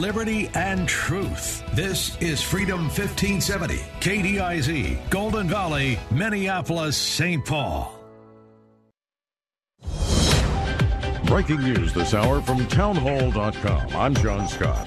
liberty, and truth. This is Freedom 1570, KDIZ, Golden Valley, Minneapolis, St. Paul. Breaking news this hour from townhall.com. I'm John Scott.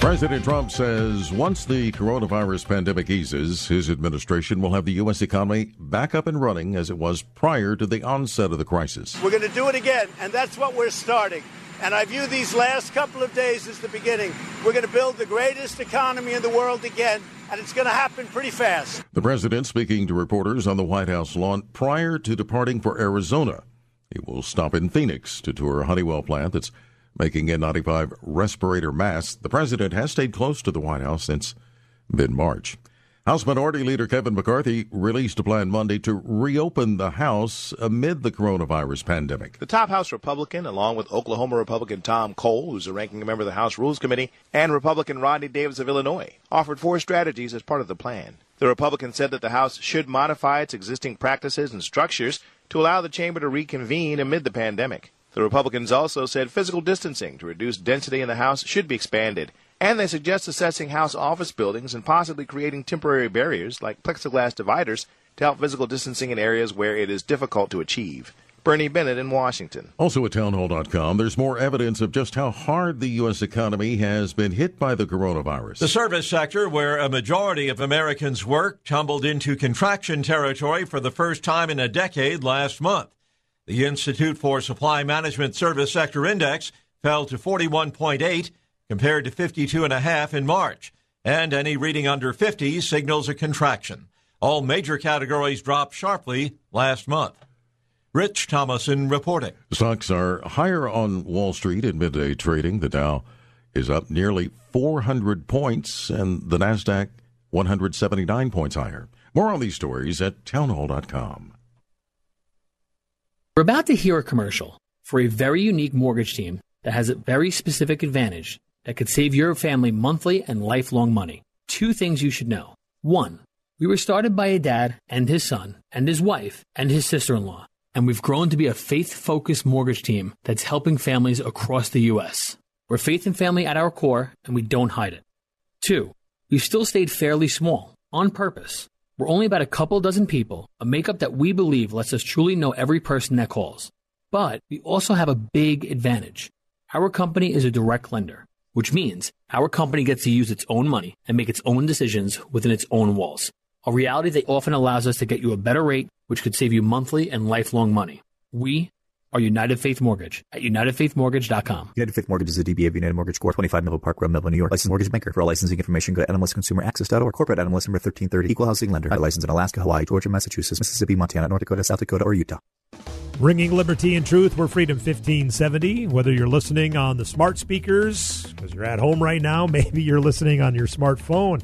President Trump says once the coronavirus pandemic eases, his administration will have the U.S. economy back up and running as it was prior to the onset of the crisis. We're going to do it again, and that's what we're starting. And I view these last couple of days as the beginning. We're going to build the greatest economy in the world again, and it's going to happen pretty fast. The president speaking to reporters on the White House lawn prior to departing for Arizona. He will stop in Phoenix to tour a Honeywell plant that's making N95 respirator masks. The president has stayed close to the White House since mid-March. House Minority Leader Kevin McCarthy released a plan Monday to reopen the House amid the coronavirus pandemic. The top House Republican, along with Oklahoma Republican Tom Cole, who's a ranking member of the House Rules Committee, and Republican Rodney Davis of Illinois, offered four strategies as part of the plan. The Republicans said that the House should modify its existing practices and structures to allow the chamber to reconvene amid the pandemic. The Republicans also said physical distancing to reduce density in the House should be expanded, and they suggest assessing House office buildings and possibly creating temporary barriers like plexiglass dividers to help physical distancing in areas where it is difficult to achieve. Bernie Bennett in Washington. Also at townhall.com, there's more evidence of just how hard the U.S. economy has been hit by the coronavirus. The service sector, where a majority of Americans work, tumbled into contraction territory for the first time in a decade last month. The Institute for Supply Management Service Sector Index fell to 41.8 compared to 52.5 in March, and any reading under 50 signals a contraction. All major categories dropped sharply last month. Rich Thomason reporting. Stocks are higher on Wall Street in midday trading. The Dow is up nearly 400 points and the NASDAQ 179 points higher. More on these stories at townhall.com. We're about to hear a commercial for a very unique mortgage team that has a very specific advantage that could save your family monthly and lifelong money. Two things you should know. One, we were started by a dad and his son and his wife and his sister-in-law. And we've grown to be a faith-focused mortgage team that's helping families across the U.S. We're faith and family at our core, and we don't hide it. Two, we've still stayed fairly small, on purpose. We're only about a couple dozen people, a makeup that we believe lets us truly know every person that calls. But we also have a big advantage. Our company is a direct lender, which means our company gets to use its own money and make its own decisions within its own walls. A reality that often allows us to get you a better rate, which could save you monthly and lifelong money. We are United Faith Mortgage at UnitedFaithMortgage.com. United Faith Mortgage is a DBA of United Mortgage Corp. 25 Melville Park Road, Melville, New York. Licensed mortgage banker. For all licensing information, go to animalistconsumeraccess.org. Corporate animalist number 1330. Equal housing lender. Licensed in Alaska, Hawaii, Georgia, Massachusetts, Mississippi, Montana, North Dakota, South Dakota, or Utah. Bringing liberty and truth, we're Freedom 1570. Whether you're listening on the smart speakers, because you're at home right now, maybe you're listening on your smartphone.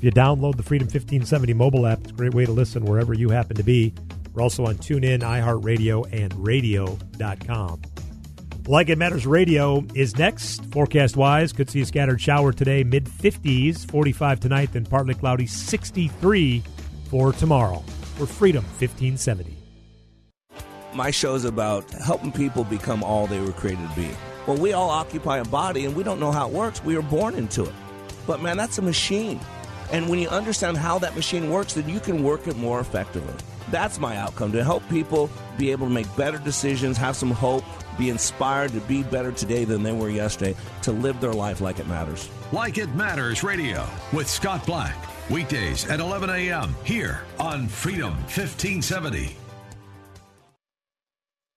You download the Freedom 1570 mobile app. It's a great way to listen wherever you happen to be. We're also on TuneIn, iHeartRadio, and Radio.com. Like It Matters Radio is next. Forecast-wise, could see a scattered shower today, mid-50s, 45 tonight, then partly cloudy, 63 for tomorrow. We're Freedom 1570. My show's about helping people become all they were created to be. Well, we all occupy a body, and we don't know how it works. We were born into it. But, man, that's a machine. And when you understand how that machine works, then you can work it more effectively. That's my outcome, to help people be able to make better decisions, have some hope, be inspired to be better today than they were yesterday, to live their life like it matters. Like It Matters Radio with Scott Black. Weekdays at 11 a.m. here on Freedom 1570.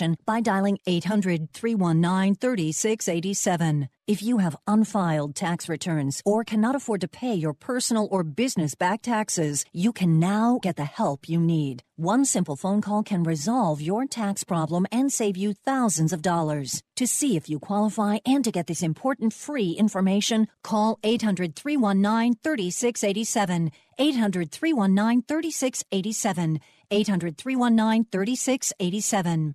information by dialing 800-319-3687. If you have unfiled tax returns or cannot afford to pay your personal or business back taxes, you can now get the help you need. One simple phone call can resolve your tax problem and save you thousands of dollars. To see if you qualify and to get this important free information, call 800-319-3687, 800-319-3687, 800-319-3687.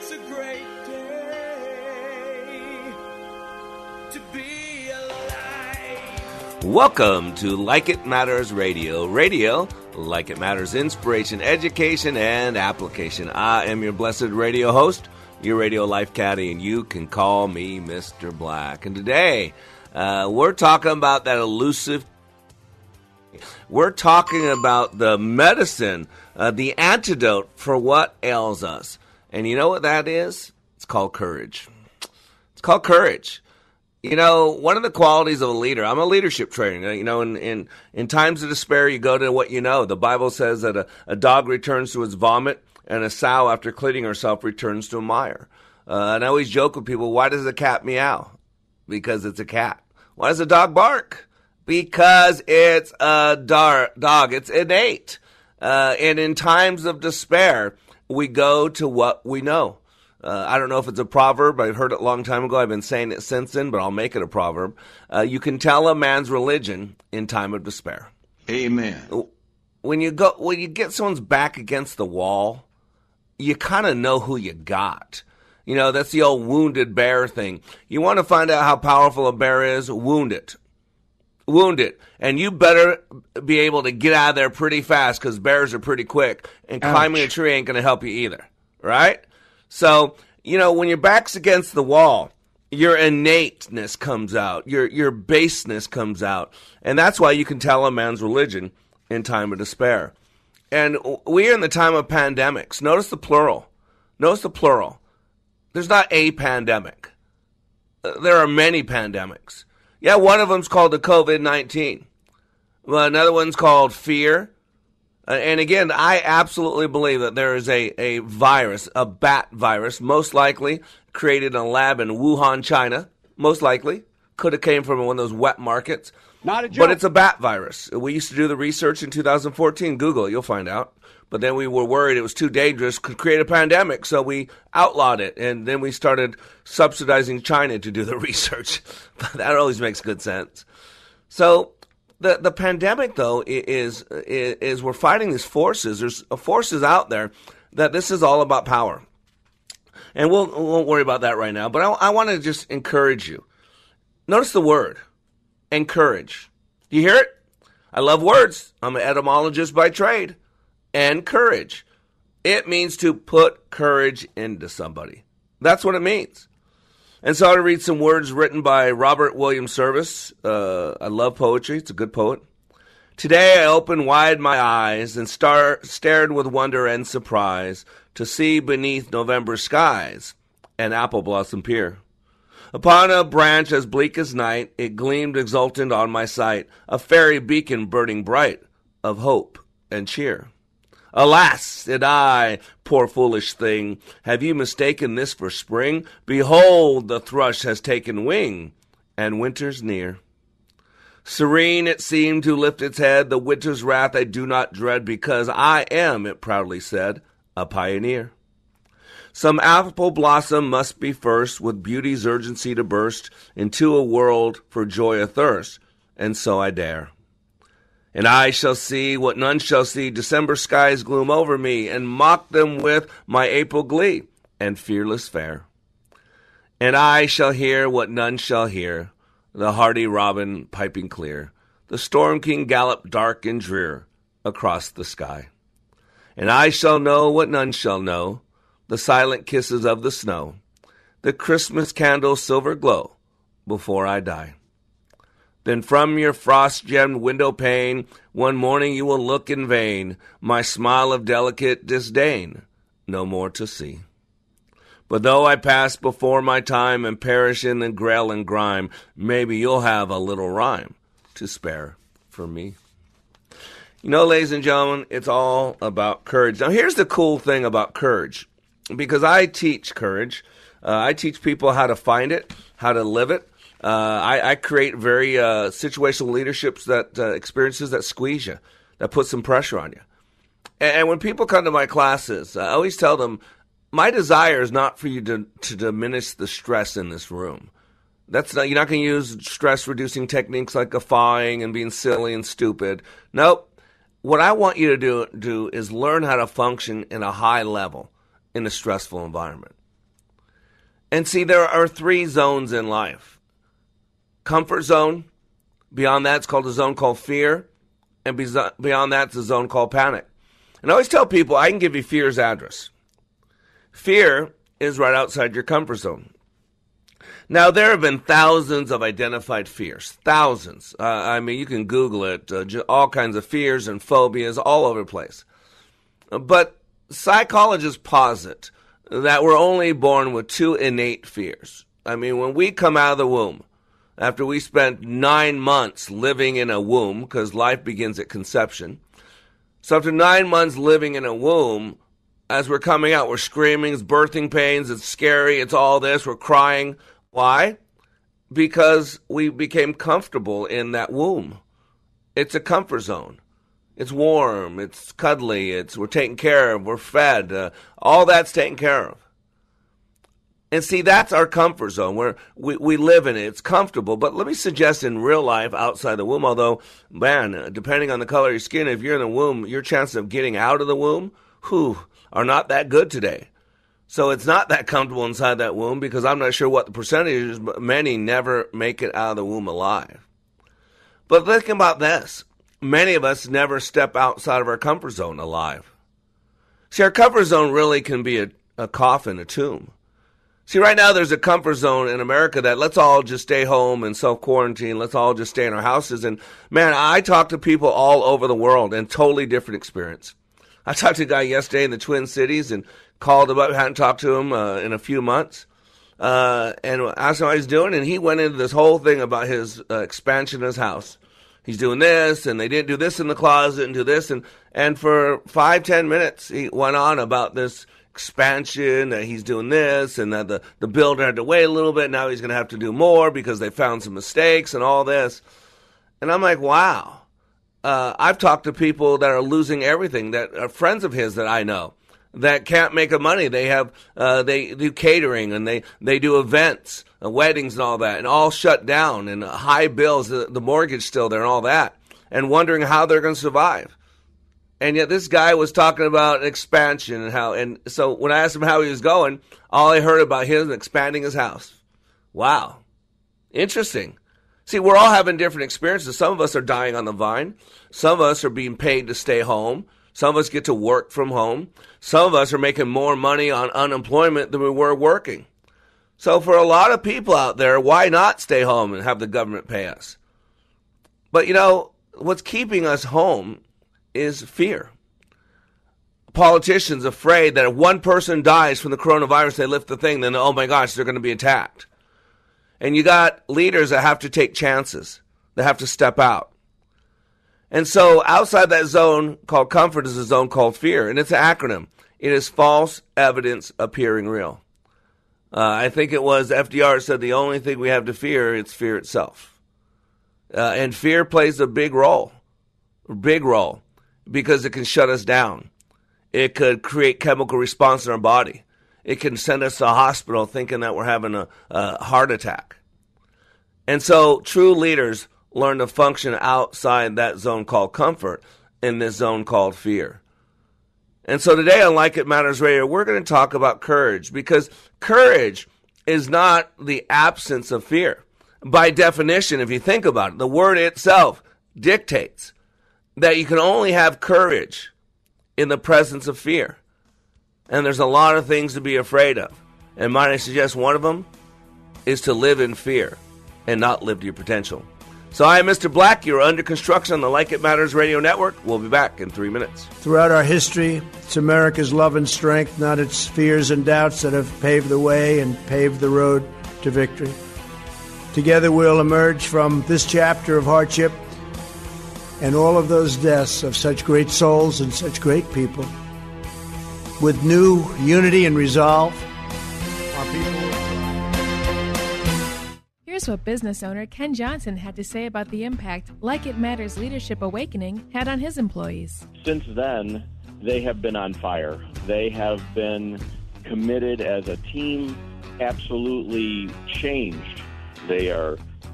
a great day to be. Welcome to Like It Matters Radio. Radio, like it matters, inspiration, education, and application. I am your blessed radio host, your radio life caddy, and you can call me Mr. Black. And today, we're talking about that elusive... We're talking about the medicine, the antidote for what ails us. And you know what that is? It's called courage. It's called courage. You know, one of the qualities of a leader, I'm a leadership trainer, you know, in times of despair, you go to what you know. The Bible says that a dog returns to its vomit and a sow, after cleaning herself, returns to a mire. And I always joke with people, why does a cat meow? Because it's a cat. Why does a dog bark? Because it's a dog. It's innate. And in times of despair, we go to what we know. I don't know if it's a proverb. I heard it a long time ago. I've been saying it since then, but I'll make it a proverb. You can tell a man's religion in time of despair. Amen. When you get someone's back against the wall, you kind of know who you got. You know, that's the old wounded bear thing. You want to find out how powerful a bear is? Wound it. Wound it. And you better be able to get out of there pretty fast, because bears are pretty quick, and climbing a tree ain't going to help you either, right? So, you know, when your back's against the wall, your innateness comes out, your baseness comes out. And that's why you can tell a man's religion in time of despair. And we're in the time of pandemics. Notice the plural. Notice the plural. There's not a pandemic. There are many pandemics. Yeah, one of them's called the COVID-19. Well, another one's called fear. And again, I absolutely believe that there is a virus, a bat virus, most likely created in a lab in Wuhan, China. Most likely. Could have came from one of those wet markets. Not a joke. But it's a bat virus. We used to do the research in 2014. Google it, you'll find out. But then we were worried it was too dangerous, could create a pandemic, so we outlawed it. And then we started subsidizing China to do the research. That always makes good sense. So... The pandemic, though, is we're fighting these forces. There's forces out there that this is all about power. And we won't worry about that right now. But I want to just encourage you. Notice the word, encourage. Do you hear it? I love words. I'm an etymologist by trade. Encourage. It means to put courage into somebody. That's what it means. And so I want to read some words written by Robert William Service. I love poetry. It's a good poet. Today I opened wide my eyes and stared with wonder and surprise to see beneath November skies an apple blossom peer. Upon a branch as bleak as night, it gleamed exultant on my sight, a fairy beacon burning bright of hope and cheer. Alas, did I, poor foolish thing, have you mistaken this for spring? Behold, the thrush has taken wing, and winter's near. Serene it seemed to lift its head, the winter's wrath I do not dread, because I am, it proudly said, a pioneer. Some apple blossom must be first, with beauty's urgency to burst, into a world for joy athirst, and so I dare. And I shall see what none shall see. December skies gloom over me and mock them with my April glee and fearless fair. And I shall hear what none shall hear, the hardy robin piping clear, the storm king gallop dark and drear across the sky. And I shall know what none shall know, the silent kisses of the snow, the Christmas candle's silver glow before I die. Then from your frost-gemmed window pane, one morning you will look in vain, my smile of delicate disdain, no more to see. But though I pass before my time and perish in the grail and grime, maybe you'll have a little rhyme to spare for me. You know, ladies and gentlemen, it's all about courage. Now, here's the cool thing about courage, because I teach courage. I teach people how to find it, how to live it. I create very situational leaderships that experiences that squeeze you, that put some pressure on you. And when people come to my classes, I always tell them, my desire is not for you to diminish the stress in this room. That's not, you're not going to use stress-reducing techniques like guffawing and being silly and stupid. Nope. What I want you to do is learn how to function in a high level in a stressful environment. And see, there are three zones in life. Comfort zone. Beyond that, it's called a zone called fear. And beyond that, it's a zone called panic. And I always tell people, I can give you fear's address. Fear is right outside your comfort zone. Now, there have been thousands of identified fears, thousands. I mean, you can Google it, all kinds of fears and phobias all over the place. But psychologists posit that we're only born with two innate fears. I mean, when we come out of the womb, after we spent 9 months living in a womb, because life begins at conception, so after 9 months living in a womb, as we're coming out, we're screaming, it's birthing pains, it's scary, it's all this, we're crying. Why? Because we became comfortable in that womb. It's a comfort zone. It's warm. It's cuddly. We're taken care of. We're fed. All that's taken care of. And see, that's our comfort zone where we live in it. It's comfortable. But let me suggest in real life outside the womb, although, man, depending on the color of your skin, if you're in the womb, your chances of getting out of the womb, are not that good today. So it's not that comfortable inside that womb because I'm not sure what the percentage is, but many never make it out of the womb alive. But think about this. Many of us never step outside of our comfort zone alive. See, our comfort zone really can be a coffin, a tomb. See, right now there's a comfort zone in America that let's all just stay home and self-quarantine. Let's all just stay in our houses. And, man, I talk to people all over the world and totally different experience. I talked to a guy yesterday in the Twin Cities and called him up, hadn't talked to him in a few months, and asked him how he's doing, and he went into this whole thing about his expansion of his house. He's doing this, and they didn't do this in the closet, and do this, and for 5-10 minutes, he went on about this expansion, that he's doing this, and that the builder had to wait a little bit, now he's going to have to do more because they found some mistakes and all this. And I'm like, wow. I've talked to people that are losing everything, that are friends of his that I know, that can't make money. They have they do catering and they do events, weddings and all that, and all shut down and high bills, the mortgage still there and all that, and wondering how they're going to survive. And yet this guy was talking about expansion and how. And so when I asked him how he was going, all I heard about him was expanding his house. Wow, interesting. See, we're all having different experiences. Some of us are dying on the vine. Some of us are being paid to stay home. Some of us get to work from home. Some of us are making more money on unemployment than we were working. So for a lot of people out there, why not stay home and have the government pay us? But, you know, what's keeping us home is fear. Politicians afraid that if one person dies from the coronavirus, they lift the thing, then, oh, my gosh, they're going to be attacked. And you got leaders that have to take chances, that have to step out. And so outside that zone called comfort is a zone called fear, and it's an acronym. It is false evidence appearing real. I think it was FDR said the only thing we have to fear is fear itself. And fear plays a big role, because it can shut us down. It could create chemical response in our body. It can send us to a hospital thinking that we're having a heart attack. And so true leaders learn to function outside that zone called comfort in this zone called fear. And so today on Like It Matters Radio, we're going to talk about courage, because courage is not the absence of fear. By definition, if you think about it, the word itself dictates that you can only have courage in the presence of fear. And there's a lot of things to be afraid of. And might I suggest one of them is to live in fear and not live to your potential. So I am Mr. Black. You're under construction on the Like It Matters Radio Network. We'll be back in 3 minutes. Throughout our history, it's America's love and strength, not its fears and doubts, that have paved the way and paved the road to victory. Together we'll emerge from this chapter of hardship and all of those deaths of such great souls and such great people with new unity and resolve. Our people. Here's what business owner Ken Johnson had to say about the impact Like It Matters Leadership Awakening had on his employees. Since then, they have been on fire. They have been committed as a team, absolutely changed. They are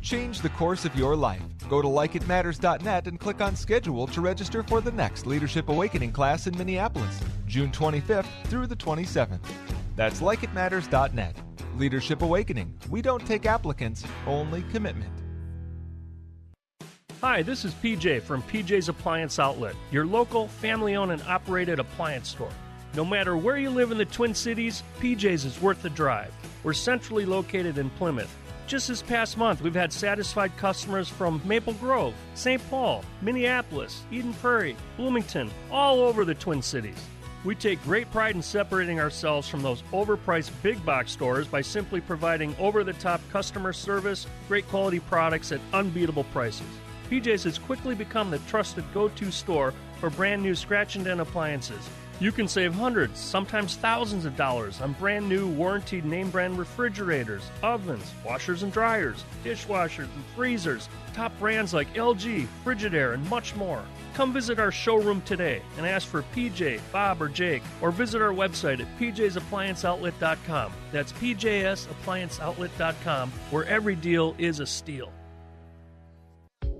Change the course of your life. Go to likeitmatters.net and click on schedule to register for the next Leadership Awakening class in Minneapolis, June 25th through the 27th. That's likeitmatters.net. Leadership Awakening. We don't take applicants, only commitment. Hi, this is PJ from PJ's Appliance Outlet, your local, family-owned and operated appliance store. No matter where you live in the Twin Cities, PJ's is worth the drive. We're centrally located in Plymouth. Just this past month, we've had satisfied customers from Maple Grove, St. Paul, Minneapolis, Eden Prairie, Bloomington, all over the Twin Cities. We take great pride in separating ourselves from those overpriced big box stores by simply providing over-the-top customer service, great quality products at unbeatable prices. PJ's has quickly become the trusted go-to store for brand new scratch and dent appliances. You can save hundreds, sometimes thousands of dollars on brand new warranted name brand refrigerators, ovens, washers and dryers, dishwashers and freezers, top brands like LG, Frigidaire, and much more. Come visit our showroom today and ask for PJ, Bob, or Jake, or visit our website at pjsapplianceoutlet.com. That's pjsapplianceoutlet.com, where every deal is a steal.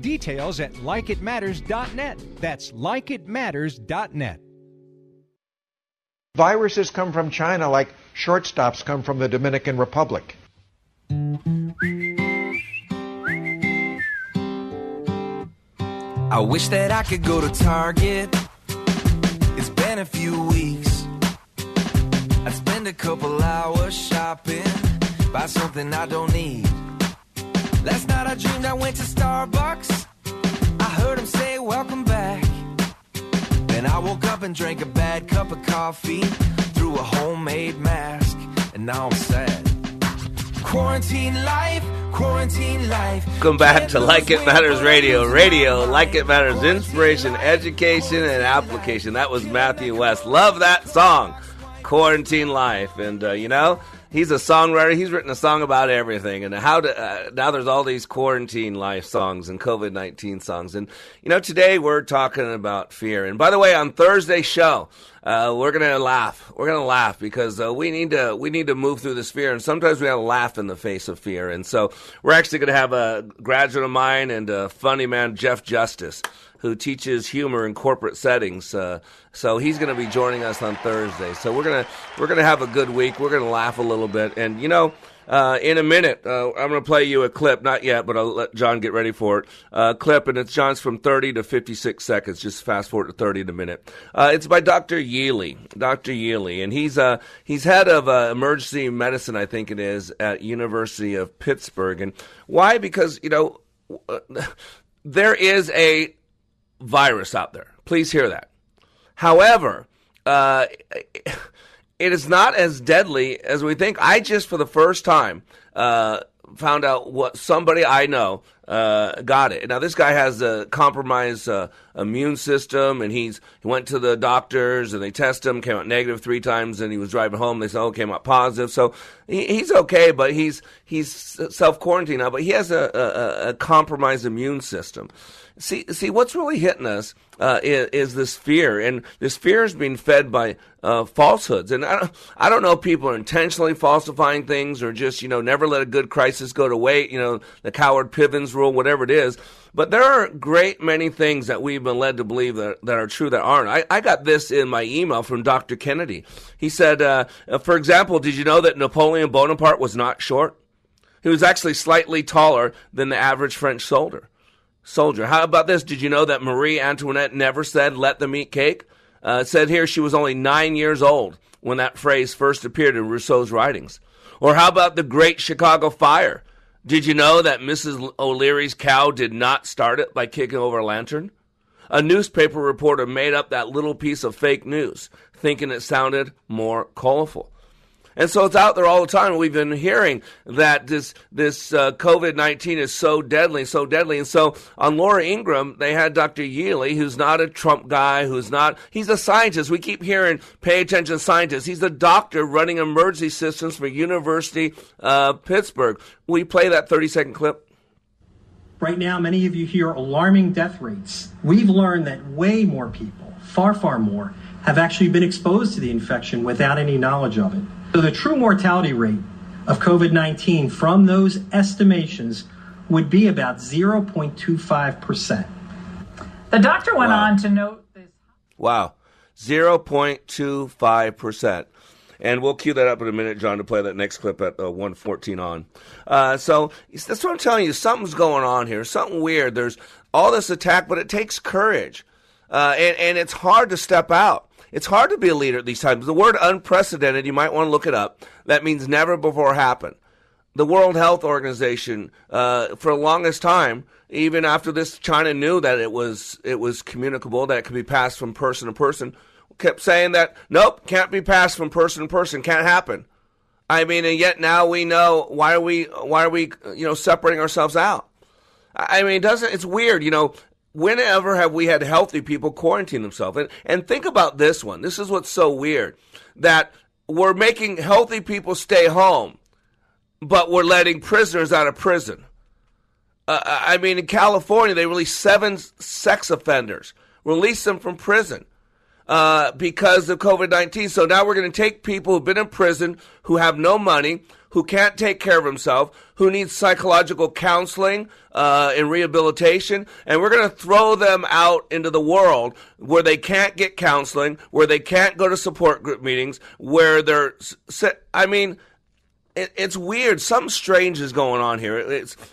Details at likeitmatters.net. That's likeitmatters.net. Viruses come from China like shortstops come from the Dominican Republic. I wish that I could go to Target. It's been a few weeks. I'd spend a couple hours shopping, buy something I don't need. Last night I dreamed I went to Starbucks. I heard him say, welcome back. Then I woke up and drank a bad cup of coffee, threw a homemade mask, and now I'm sad. Quarantine life, quarantine life. Welcome back to Like It Matters Radio. Radio, Like It Matters, inspiration, education, and application. That was Matthew West. Love that song, Quarantine Life. And, he's a songwriter. He's written a song about everything. And now there's all these quarantine life songs and COVID-19 songs. And, today we're talking about fear. And by the way, on Thursday's show, we're going to laugh. We're going to laugh because we need to move through this fear. And sometimes we have to laugh in the face of fear. And so we're actually going to have a graduate of mine and a funny man, Jeff Justice, who teaches humor in corporate settings. So he's going to be joining us on Thursday. So we're going to have a good week. We're going to laugh a little bit. And, in a minute. I'm going to play you a clip. Not yet, but I'll let John get ready for it. Clip, and it's John's from 30 to 56 seconds. Just fast forward to 30 in a minute. It's by Dr. Yealy. Dr. Yealy, and he's head of emergency medicine, I think it is, at University of Pittsburgh. And why? Because, you know, there is a virus out there. Please hear that. However, it is not as deadly as we think. I just, for the first time, found out what somebody I know got it. Now, this guy has a compromised immune system, and he went to the doctors, and they test him, came out negative 3 times, and he was driving home. They said, oh, came out positive. So he's okay, but he's self-quarantined now, but he has a compromised immune system. See, what's really hitting us is this fear, and this fear is being fed by falsehoods. And I don't know if people are intentionally falsifying things or just, you know, never let a good crisis go to waste, you know, the Coward-Pivens rule, whatever it is. But there are great many things that we've been led to believe that are true that aren't. I got this in my email from Dr. Kennedy. He said, for example, did you know that Napoleon Bonaparte was not short? He was actually slightly taller than the average French soldier. How about this? Did you know that Marie Antoinette never said, let them eat cake? It said here she was only 9 years old when that phrase first appeared in Rousseau's writings. Or how about the Great Chicago Fire? Did you know that Mrs. O'Leary's cow did not start it by kicking over a lantern? A newspaper reporter made up that little piece of fake news, thinking it sounded more colorful. And so it's out there all the time. We've been hearing that this COVID-19 is so deadly. And so on Laura Ingram, they had Dr. Yealy, who's not a Trump guy, he's a scientist. We keep hearing, pay attention, scientists. He's a doctor running emergency systems for University of Pittsburgh. Will you play that 30-second clip? Right now, many of you hear alarming death rates. We've learned that way more people, far, far more, have actually been exposed to the infection without any knowledge of it. So the true mortality rate of COVID-19 from those estimations would be about 0.25%. The doctor went on to note this. 0.25%. And we'll cue that up in a minute, John, to play that next clip at 1:14 on. So that's what I'm telling you. Something's going on here. Something weird. There's all this attack, but it takes courage. And it's hard to step out. It's hard to be a leader at these times. The word unprecedented, you might want to look it up. That means never before happened. The World Health Organization, for the longest time, even after this, China knew that it was communicable, that it could be passed from person to person, kept saying that, nope, can't be passed from person to person, can't happen. I mean, and yet now we know, why are we separating ourselves out? I mean, it's weird, Whenever have we had healthy people quarantine themselves? And think about this one. This is what's so weird, that we're making healthy people stay home, but we're letting prisoners out of prison. In California, they released 7 sex offenders, released them from prison because of COVID-19. So now we're going to take people who've been in prison, who have no money, who can't take care of himself, who needs psychological counseling and rehabilitation, and we're going to throw them out into the world where they can't get counseling, where they can't go to support group meetings, where they're... It's weird. Something strange is going on here.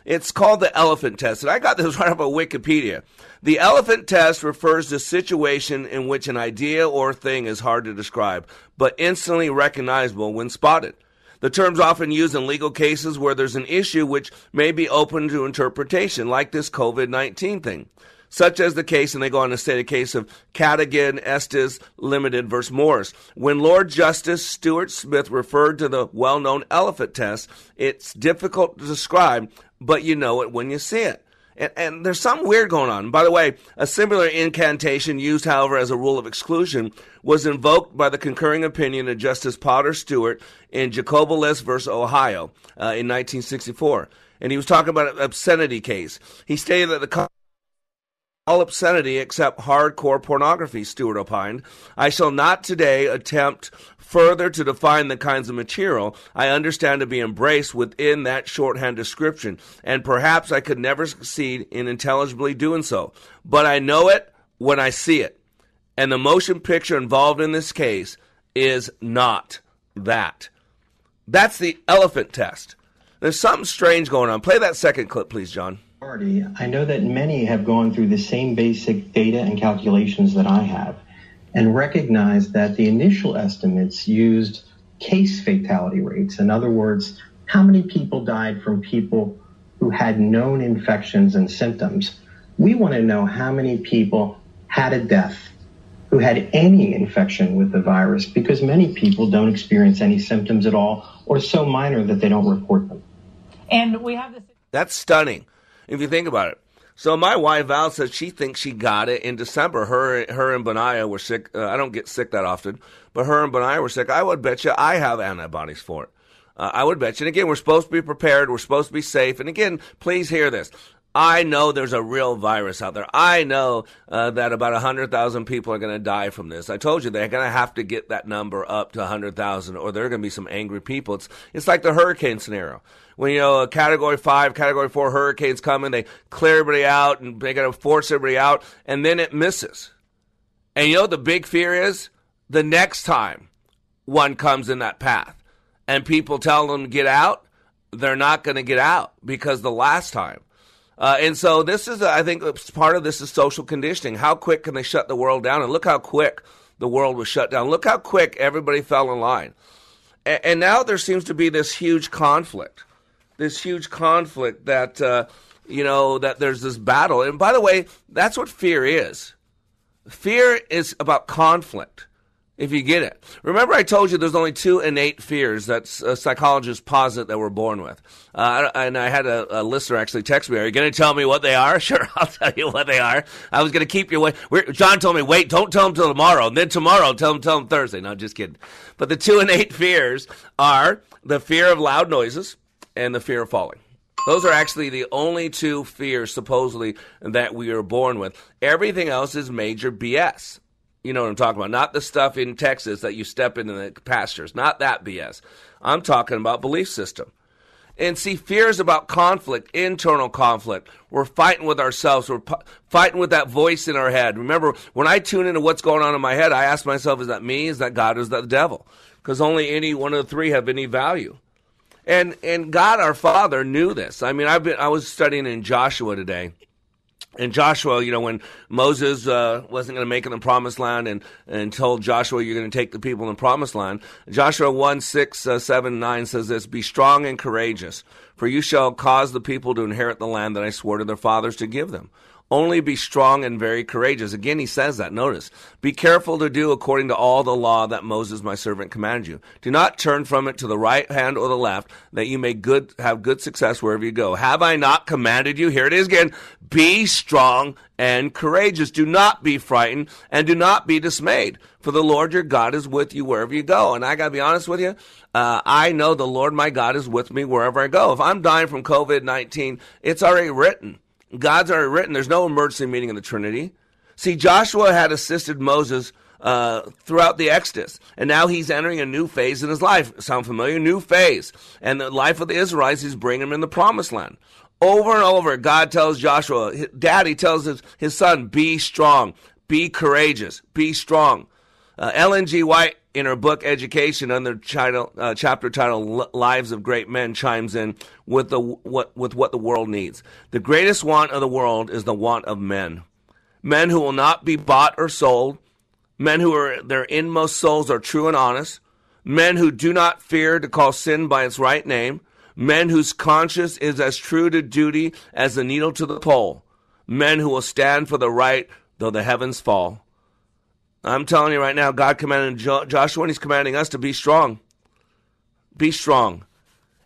It's called the elephant test, and I got this right up on Wikipedia. The elephant test refers to a situation in which an idea or thing is hard to describe, but instantly recognizable when spotted. The term's often used in legal cases where there's an issue which may be open to interpretation, like this COVID-19 thing, such as the case, and they go on to state a case of Cadogan Estes Limited versus Morris. When Lord Justice Stuart Smith referred to the well-known elephant test, it's difficult to describe, but you know it when you see it. And there's something weird going on. By the way, a similar incantation used, however, as a rule of exclusion was invoked by the concurring opinion of Justice Potter Stewart in Jacobeless versus Ohio in 1964. And he was talking about an obscenity case. He stated that all obscenity except hardcore pornography, Stewart opined. I shall not today attempt further to define the kinds of material I understand to be embraced within that shorthand description, and perhaps I could never succeed in intelligibly doing so. But I know it when I see it. And the motion picture involved in this case is not that. That's the elephant test. There's something strange going on. Play that second clip, please, John. I know that many have gone through the same basic data and calculations that I have and recognize that the initial estimates used case fatality rates. In other words, how many people died from people who had known infections and symptoms. We want to know how many people had a death who had any infection with the virus, because many people don't experience any symptoms at all or so minor that they don't report them. And we have this. That's stunning if you think about it. So my wife, Val, says she thinks she got it in December. Her and Benaiah were sick. I don't get sick that often, but her and Benaiah were sick. I would bet you I have antibodies for it. I would bet you. And again, we're supposed to be prepared. We're supposed to be safe. And again, please hear this. I know there's a real virus out there. I know that about 100,000 people are going to die from this. I told you they're going to have to get that number up to 100,000 or there are going to be some angry people. It's like the hurricane scenario. When, you know, a Category 5, Category 4 hurricane's coming, they clear everybody out and they're going to force everybody out, and then it misses. And you know what the big fear is? The next time one comes in that path and people tell them to get out, they're not going to get out because the last time. And so this is, I think, part of this is social conditioning. How quick can they shut the world down? And look how quick the world was shut down. Look how quick everybody fell in line. And now there seems to be this huge conflict that, that there's this battle. And by the way, that's what fear is. Fear is about conflict, if you get it. Remember I told you there's only two innate fears that psychologists posit that we're born with. And I had a listener actually text me, are you going to tell me what they are? Sure, I'll tell you what they are. I was going to keep you away. John told me, wait, don't tell them till tomorrow. And then tomorrow, tell them Thursday. No, just kidding. But the two innate fears are the fear of loud noises and the fear of falling. Those are actually the only two fears, supposedly, that we are born with. Everything else is major BS. You know what I'm talking about. Not the stuff in Texas that you step into the pastures. Not that BS. I'm talking about belief system. And see, fear is about conflict, internal conflict. We're fighting with ourselves. We're fighting with that voice in our head. Remember, when I tune into what's going on in my head, I ask myself, is that me? Is that God? Is that the devil? Because only any one of the three have any value. And God, our Father, knew this. I mean, I was studying in Joshua today. And Joshua, you know, when Moses wasn't going to make it in the promised land and told Joshua, you're going to take the people in the promised land, Joshua 1:6-9 says this, be strong and courageous, for you shall cause the people to inherit the land that I swore to their fathers to give them. Only be strong and very courageous. Again, he says that. Notice, be careful to do according to all the law that Moses, my servant, commanded you. Do not turn from it to the right hand or the left, that you may have good success wherever you go. Have I not commanded you? Here it is again. Be strong and courageous. Do not be frightened and do not be dismayed. For the Lord your God is with you wherever you go. And I got to be honest with you. I know the Lord my God is with me wherever I go. If I'm dying from COVID-19, it's already written. God's already written. There's no emergency meeting in the Trinity. See, Joshua had assisted Moses throughout the Exodus, and now he's entering a new phase in his life. Sound familiar? New phase. And the life of the Israelites, he's bringing them in the Promised Land. Over and over, God tells Joshua, Daddy tells his son, be strong, be courageous, be strong. Ellen G. White, in her book Education, under chapter title Lives of Great Men, chimes in with what the world needs. The greatest want of the world is the want of men who will not be bought or sold, men who are their inmost souls are true and honest, men who do not fear to call sin by its right name, men whose conscience is as true to duty as the needle to the pole, men who will stand for the right though the heavens fall. I'm telling you right now, God commanded Joshua, and he's commanding us to be strong. Be strong.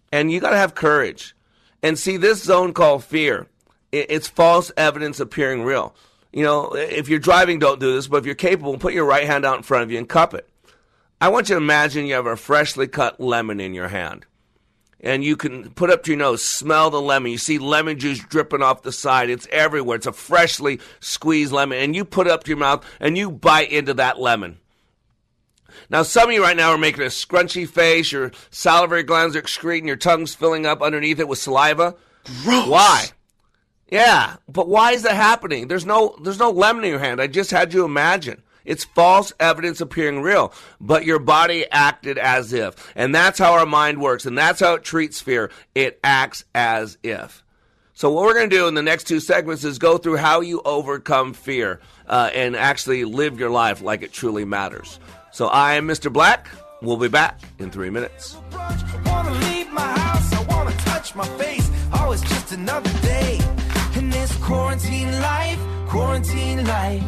And you got to have courage. And see, this zone called fear, it's false evidence appearing real. You know, if you're driving, don't do this, but if you're capable, put your right hand out in front of you and cup it. I want you to imagine you have a freshly cut lemon in your hand. And you can put up to your nose, smell the lemon. You see lemon juice dripping off the side. It's everywhere. It's a freshly squeezed lemon. And you put up to your mouth and you bite into that lemon. Now, some of you right now are making a scrunchy face. Your salivary glands are excreting. Your tongue's filling up underneath it with saliva. Gross. Why? Yeah, but why is that happening? There's no lemon in your hand. I just had you imagine. It's false evidence appearing real, but your body acted as if. And that's how our mind works, and that's how it treats fear. It acts as if. So what we're going to do in the next two segments is go through how you overcome fear and actually live your life like it truly matters. So I am Mr. Black. We'll be back in 3 minutes. I want to leave my house. I want to touch my face. Oh, it's just another day in this quarantine life, quarantine life.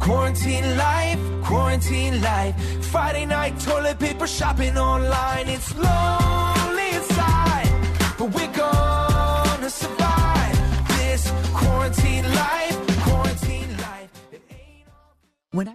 Quarantine life, quarantine life. Friday night toilet paper shopping online. It's lonely inside, but we're gonna survive this quarantine life, quarantine life. It ain't all... When I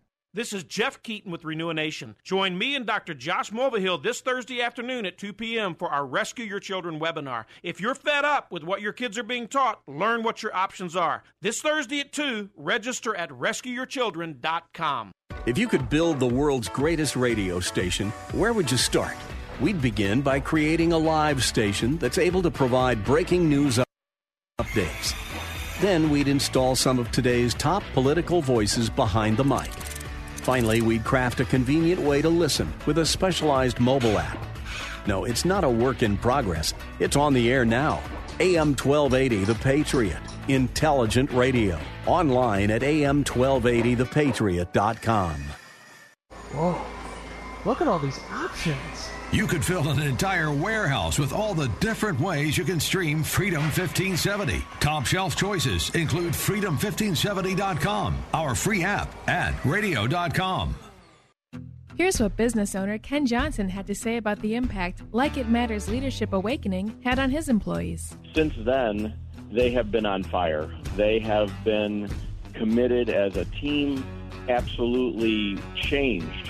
This is Jeff Keaton with Renew a Nation. Join me and Dr. Josh Mulvihill this Thursday afternoon at 2 p.m. for our Rescue Your Children webinar. If you're fed up with what your kids are being taught, learn what your options are. This Thursday at 2, register at rescueyourchildren.com. If you could build the world's greatest radio station, where would you start? We'd begin by creating a live station that's able to provide breaking news updates. Then we'd install some of today's top political voices behind the mic. Finally, we'd craft a convenient way to listen with a specialized mobile app. No, it's not a work in progress. It's on the air now. AM 1280 The Patriot. Intelligent radio. Online at am1280thepatriot.com. Whoa. Look at all these options. You could fill an entire warehouse with all the different ways you can stream Freedom 1570. Top shelf choices include freedom1570.com, our free app, and radio.com. Here's what business owner Ken Johnson had to say about the impact Like It Matters Leadership Awakening had on his employees. Since then, they have been on fire. They have been committed as a team, absolutely changed.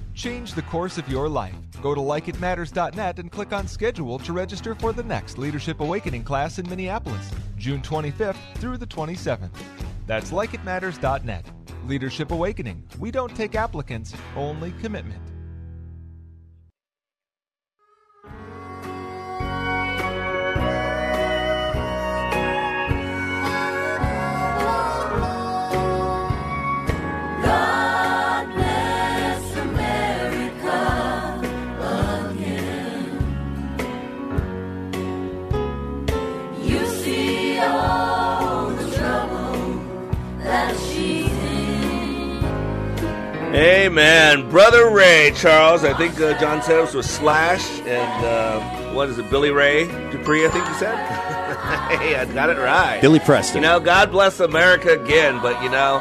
Change the course of your life. Go to likeitmatters.net and click on schedule to register for the next Leadership Awakening class in Minneapolis, June 25th through the 27th. That's likeitmatters.net. Leadership Awakening. We don't take applicants, only commitment. Amen. Brother Ray Charles, I think John said it was Slash and what is it, Billy Ray Dupree, I think you said? Hey, I got it right. Billy Preston. You know, God bless America again, but you know,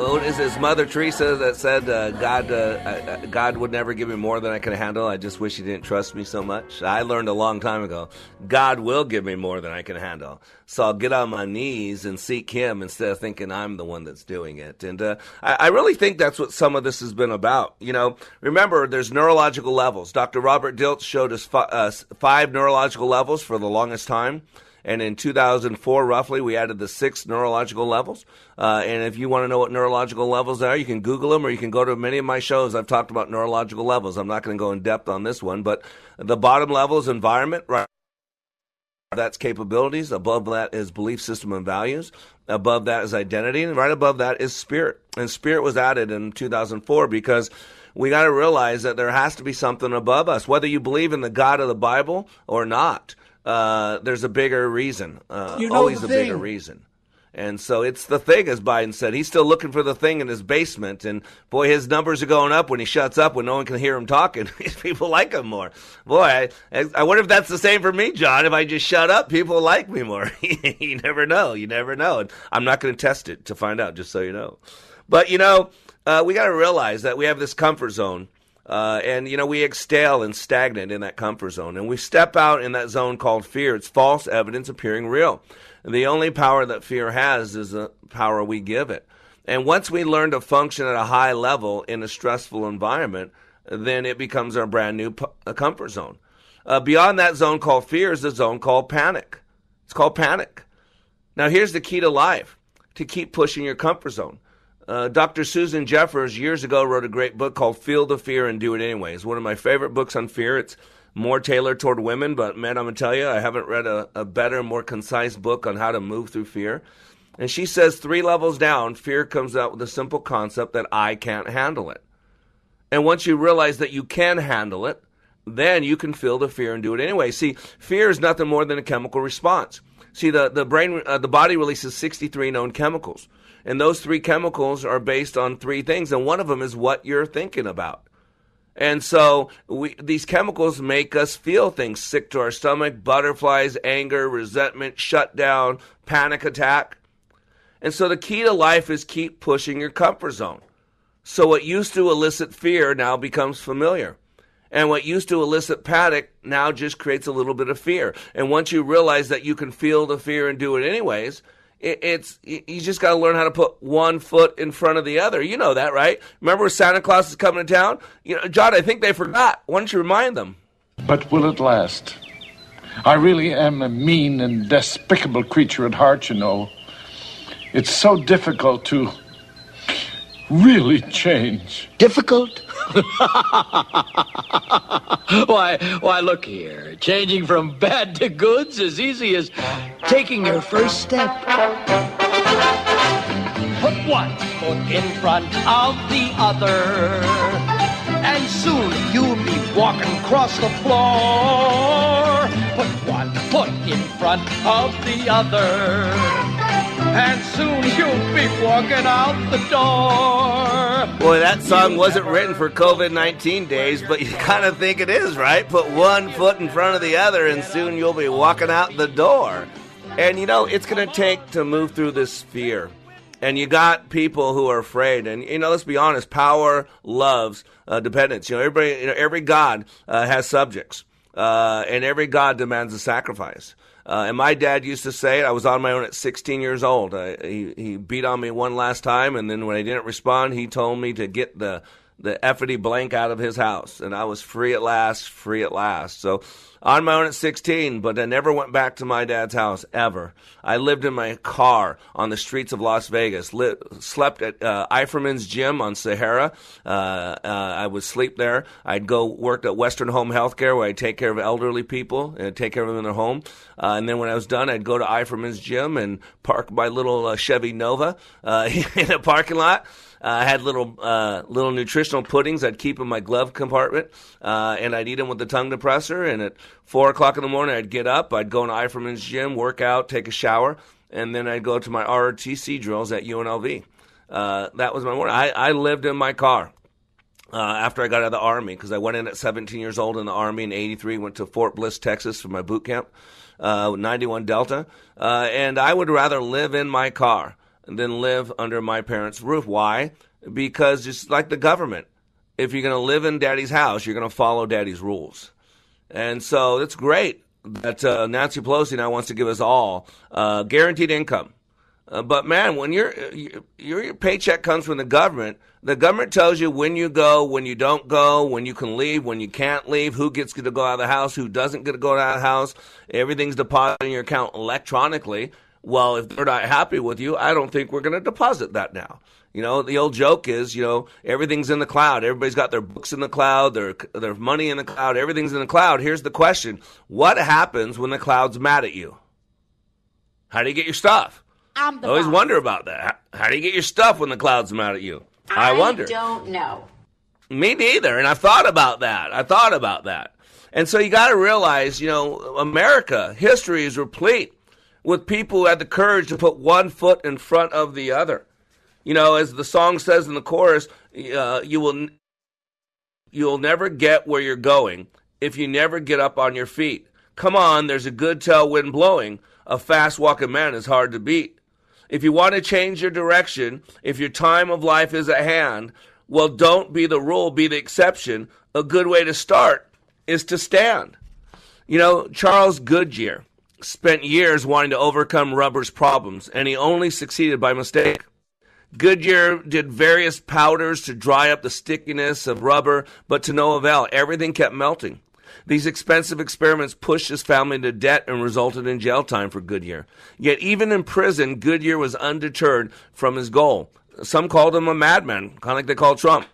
what is this, Mother Teresa that said, God would never give me more than I can handle. I just wish he didn't trust me so much. I learned a long time ago, God will give me more than I can handle. So I'll get on my knees and seek him instead of thinking I'm the one that's doing it. And I really think that's what some of this has been about. You know, remember, there's neurological levels. Dr. Robert Dilts showed us 5 neurological levels for the longest time. And in 2004, roughly, we added the 6 neurological levels. And if you want to know what neurological levels are, you can Google them, or you can go to many of my shows. I've talked about neurological levels. I'm not going to go in depth on this one, but the bottom level is environment, right? That's capabilities. Above that is belief system and values. Above that is identity. And right above that is spirit. And spirit was added in 2004 because we got to realize that there has to be something above us. Whether you believe in the God of the Bible or not, there's a bigger reason. Always a bigger reason. And so it's the thing, as Biden said. He's still looking for the thing in his basement. And, boy, his numbers are going up when he shuts up, when no one can hear him talking. People like him more. Boy, I wonder if that's the same for me, John. If I just shut up, people like me more. You never know. You never know. And I'm not going to test it to find out, just so you know. But, we got to realize that we have this comfort zone. And we exhale and stagnate in that comfort zone. And we step out in that zone called fear. It's false evidence appearing real. The only power that fear has is the power we give it. And once we learn to function at a high level in a stressful environment, then it becomes our brand new comfort zone. Beyond that zone called fear is the zone called panic. It's called panic. Now, here's the key to life, to keep pushing your comfort zone. Dr. Susan Jeffers years ago wrote a great book called Feel the Fear and Do It Anyway. It's one of my favorite books on fear. It's more tailored toward women, but man, I'm going to tell you, I haven't read a better, more concise book on how to move through fear. And she says 3 levels down, fear comes out with a simple concept that I can't handle it. And once you realize that you can handle it, then you can feel the fear and do it anyway. See, fear is nothing more than a chemical response. See, the body releases 63 known chemicals. And those 3 chemicals are based on 3 things, and one of them is what you're thinking about. And so these chemicals make us feel things, sick to our stomach, butterflies, anger, resentment, shutdown, panic attack. And so the key to life is keep pushing your comfort zone. So what used to elicit fear now becomes familiar. And what used to elicit panic now just creates a little bit of fear. And once you realize that you can feel the fear and do it anyways, you just got to learn how to put one foot in front of the other. You know that, right? Remember when Santa Claus is coming to town? John, I think they forgot. Why don't you remind them? But will it last? I really am a mean and despicable creature at heart, you know. It's so difficult to really change. Difficult? Why, look here. Changing from bad to good's as easy as taking your first step. Put one foot in front of the other, and soon you'll be walking across the floor. Put one foot in front of the other, and soon you'll be walking out the door. Boy, that song wasn't written for COVID-19 days, but you kind of think it is, right? Put one foot in front of the other, and soon you'll be walking out the door. And, it's going to take to move through this fear. And you got people who are afraid. And, let's be honest, power loves dependence. Every god has subjects, and every god demands a sacrifice. And my dad used to say it. I was on my own at 16 years old. He beat on me one last time, and then when I didn't respond, he told me to get the effity blank out of his house. And I was free at last. So on my own at 16, but I never went back to my dad's house, ever. I lived in my car on the streets of Las Vegas, slept at Eiferman's Gym on Sahara. I would sleep there. I'd go work at Western Home Healthcare, where I'd take care of elderly people and take care of them in their home. And then when I was done, I'd go to Eiferman's Gym and park my little Chevy Nova in a parking lot. I had little nutritional puddings I'd keep in my glove compartment, and I'd eat them with the tongue depressor. And at 4 o'clock in the morning, I'd get up, I'd go to Eiferman's Gym, work out, take a shower, and then I'd go to my ROTC drills at UNLV. That was my morning. I lived in my car after I got out of the Army, because I went in at 17 years old in the Army in 1983, went to Fort Bliss, Texas for my boot camp, 91 Delta, and I would rather live in my car than live under my parents' roof. Why? Because just like the government, if you're going to live in Daddy's house, you're going to follow Daddy's rules. And so it's great that Nancy Pelosi now wants to give us all guaranteed income. But man, when your paycheck comes from the government tells you when you go, when you don't go, when you can leave, when you can't leave, who gets to go out of the house, who doesn't get to go out of the house. Everything's deposited in your account electronically. Well, if they're not happy with you, I don't think we're going to deposit that now. You know, the old joke is, you know, everything's in the cloud. Everybody's got their books in the cloud, their money in the cloud. Everything's in the cloud. Here's the question. What happens when the cloud's mad at you? How do you get your stuff? I always wonder about that. How do you get your stuff when the cloud's mad at you? I wonder. I don't know. Me neither. And I've thought about that. And so you got to realize, you know, America, history is replete with people who had the courage to put one foot in front of the other. You know, as the song says in the chorus, you'll never get where you're going if you never get up on your feet. Come on, there's a good tailwind blowing. A fast walking man is hard to beat. If you want to change your direction, if your time of life is at hand, well, don't be the rule, be the exception. A good way to start is to stand. You know, Charles Goodyear spent years wanting to overcome rubber's problems, and he only succeeded by mistake. Goodyear did various powders to dry up the stickiness of rubber, but to no avail. Everything kept melting. These expensive experiments pushed his family into debt and resulted in jail time for Goodyear. Yet even in prison, Goodyear was undeterred from his goal. Some called him a madman, kind of like they called Trump.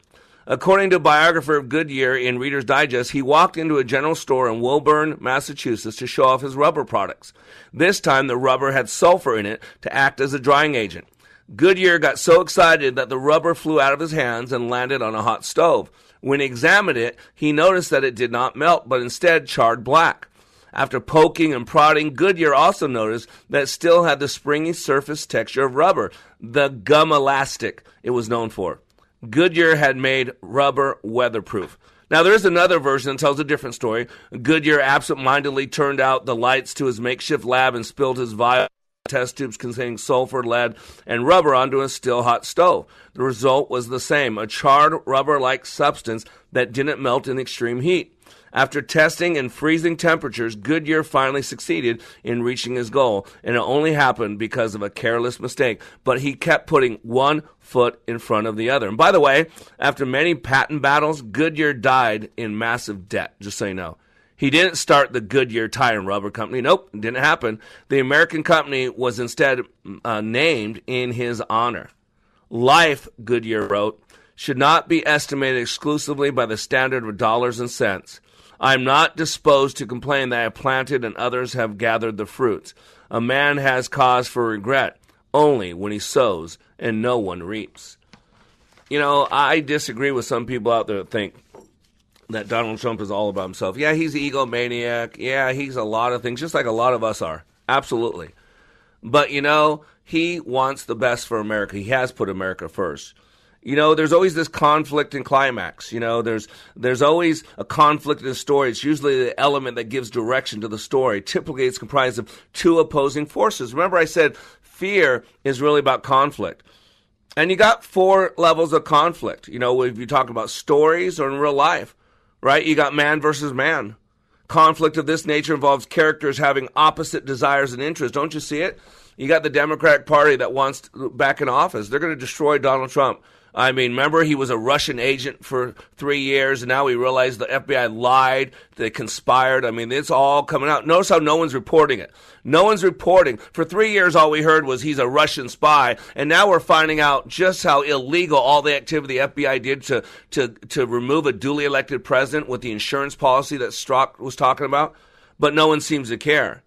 According to a biographer of Goodyear in Reader's Digest, he walked into a general store in Woburn, Massachusetts, to show off his rubber products. This time, the rubber had sulfur in it to act as a drying agent. Goodyear got so excited that the rubber flew out of his hands and landed on a hot stove. When he examined it, he noticed that it did not melt, but instead charred black. After poking and prodding, Goodyear also noticed that it still had the springy surface texture of rubber, the gum elastic it was known for. Goodyear had made rubber weatherproof. Now, there is another version that tells a different story. Goodyear absentmindedly turned out the lights to his makeshift lab and spilled his vial test tubes containing sulfur, lead, and rubber onto a still hot stove. The result was the same, a charred rubber-like substance that didn't melt in extreme heat. After testing and freezing temperatures, Goodyear finally succeeded in reaching his goal, and it only happened because of a careless mistake. But he kept putting one foot in front of the other. And by the way, after many patent battles, Goodyear died in massive debt, just so you know. He didn't start the Goodyear Tire and Rubber Company. Nope, it didn't happen. The American company was instead named in his honor. Life, Goodyear wrote, should not be estimated exclusively by the standard of dollars and cents. I'm not disposed to complain that I planted and others have gathered the fruits. A man has cause for regret only when he sows and no one reaps. You know, I disagree with some people out there that think that Donald Trump is all about himself. Yeah, he's an egomaniac. Yeah, he's a lot of things, just like a lot of us are. Absolutely. But, you know, he wants the best for America. He has put America first. You know, there's always this conflict and climax. You know, there's always a conflict in the story. It's usually the element that gives direction to the story. Typically, it's comprised of two opposing forces. Remember I said fear is really about conflict. And you got four levels of conflict. You know, if you talk about stories or in real life, right? You got man versus man. Conflict of this nature involves characters having opposite desires and interests. Don't you see it? You got the Democratic Party that wants back in office. They're going to destroy Donald Trump. I mean, remember, he was a Russian agent for 3 years, and now we realize the FBI lied, they conspired. I mean, it's all coming out. Notice how no one's reporting it. No one's reporting. For 3 years, all we heard was he's a Russian spy, and now we're finding out just how illegal all the activity the FBI did to remove a duly elected president with the insurance policy that Strzok was talking about, but no one seems to care.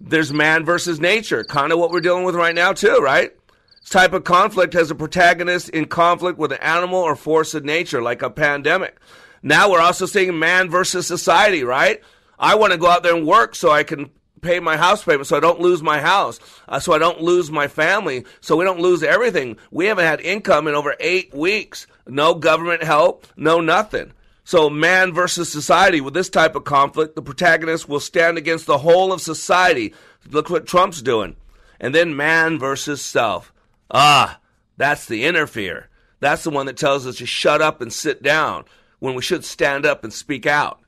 There's man versus nature, kind of what we're dealing with right now, too, right? This type of conflict has a protagonist in conflict with an animal or force of nature, like a pandemic. Now we're also seeing man versus society, right? I want to go out there and work so I can pay my house payment, so I don't lose my house, so I don't lose my family, so we don't lose everything. We haven't had income in over 8 weeks. No government help, no nothing. So man versus society. With this type of conflict, the protagonist will stand against the whole of society. Look what Trump's doing. And then man versus self. Ah, that's the inner fear. That's the one that tells us to shut up and sit down when we should stand up and speak out.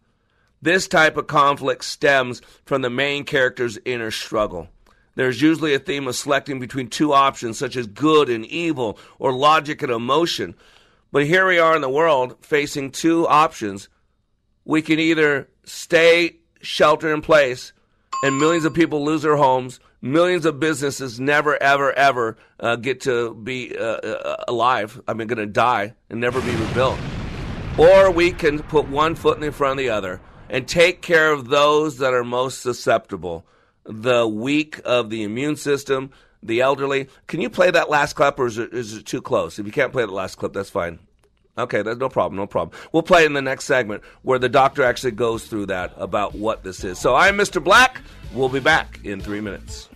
This type of conflict stems from the main character's inner struggle. There's usually a theme of selecting between two options, such as good and evil, or logic and emotion. But here we are in the world facing two options. We can either stay shelter in place, and millions of people lose their homes. Millions of businesses never, ever, ever get to be alive. I mean, going to die and never be rebuilt. Or we can put one foot in front of the other and take care of those that are most susceptible, the weak of the immune system, the elderly. Can you play that last clip, or is it too close? If you can't play that last clip, that's fine. Okay, that's no problem. We'll play in the next segment where the doctor actually goes through that about what this is. So I'm Mr. Black. We'll be back in 3 minutes.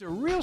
A real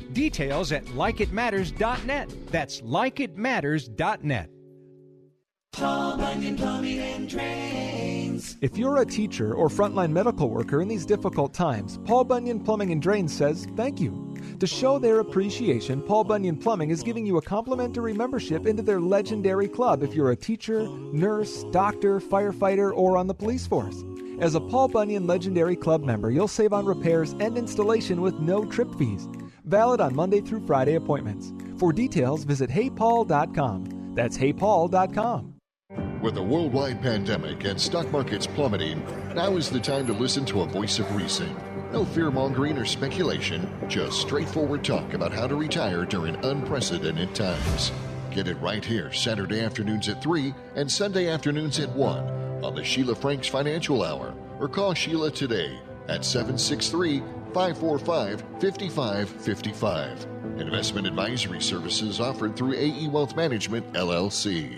Details at likeitmatters.net. That's likeitmatters.net. Tall, blinding, plumbing, and drains. If you're a teacher or frontline medical worker in these difficult times, Paul Bunyan Plumbing and Drains says thank you. To show their appreciation, Paul Bunyan Plumbing is giving you a complimentary membership into their legendary club if you're a teacher, nurse, doctor, firefighter, or on the police force. As a Paul Bunyan Legendary Club member, you'll save on repairs and installation with no trip fees. Valid on Monday through Friday appointments. For details, visit heypaul.com. That's heypaul.com. With a worldwide pandemic and stock markets plummeting, now is the time to listen to a voice of reason. No fear-mongering or speculation, just straightforward talk about how to retire during unprecedented times. Get it right here, Saturday afternoons at 3 and Sunday afternoons at 1 on the Sheila Franks Financial Hour, or call Sheila today at 763-545-5555. Investment advisory services offered through AE Wealth Management, LLC.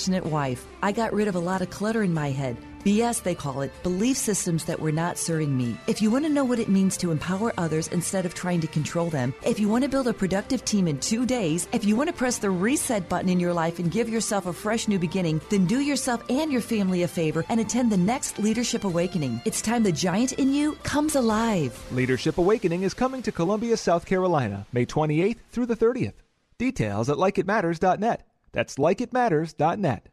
wife. I got rid of a lot of clutter in my head. BS, they call it, belief systems that were not serving me. If you want to know what it means to empower others instead of trying to control them, if you want to build a productive team in 2 days, if you want to press the reset button in your life and give yourself a fresh new beginning, then do yourself and your family a favor and attend the next Leadership Awakening. It's time the giant in you comes alive. Leadership Awakening is coming to Columbia, South Carolina, May 28th through the 30th. Details at likeitmatters.net. That's likeitmatters.net.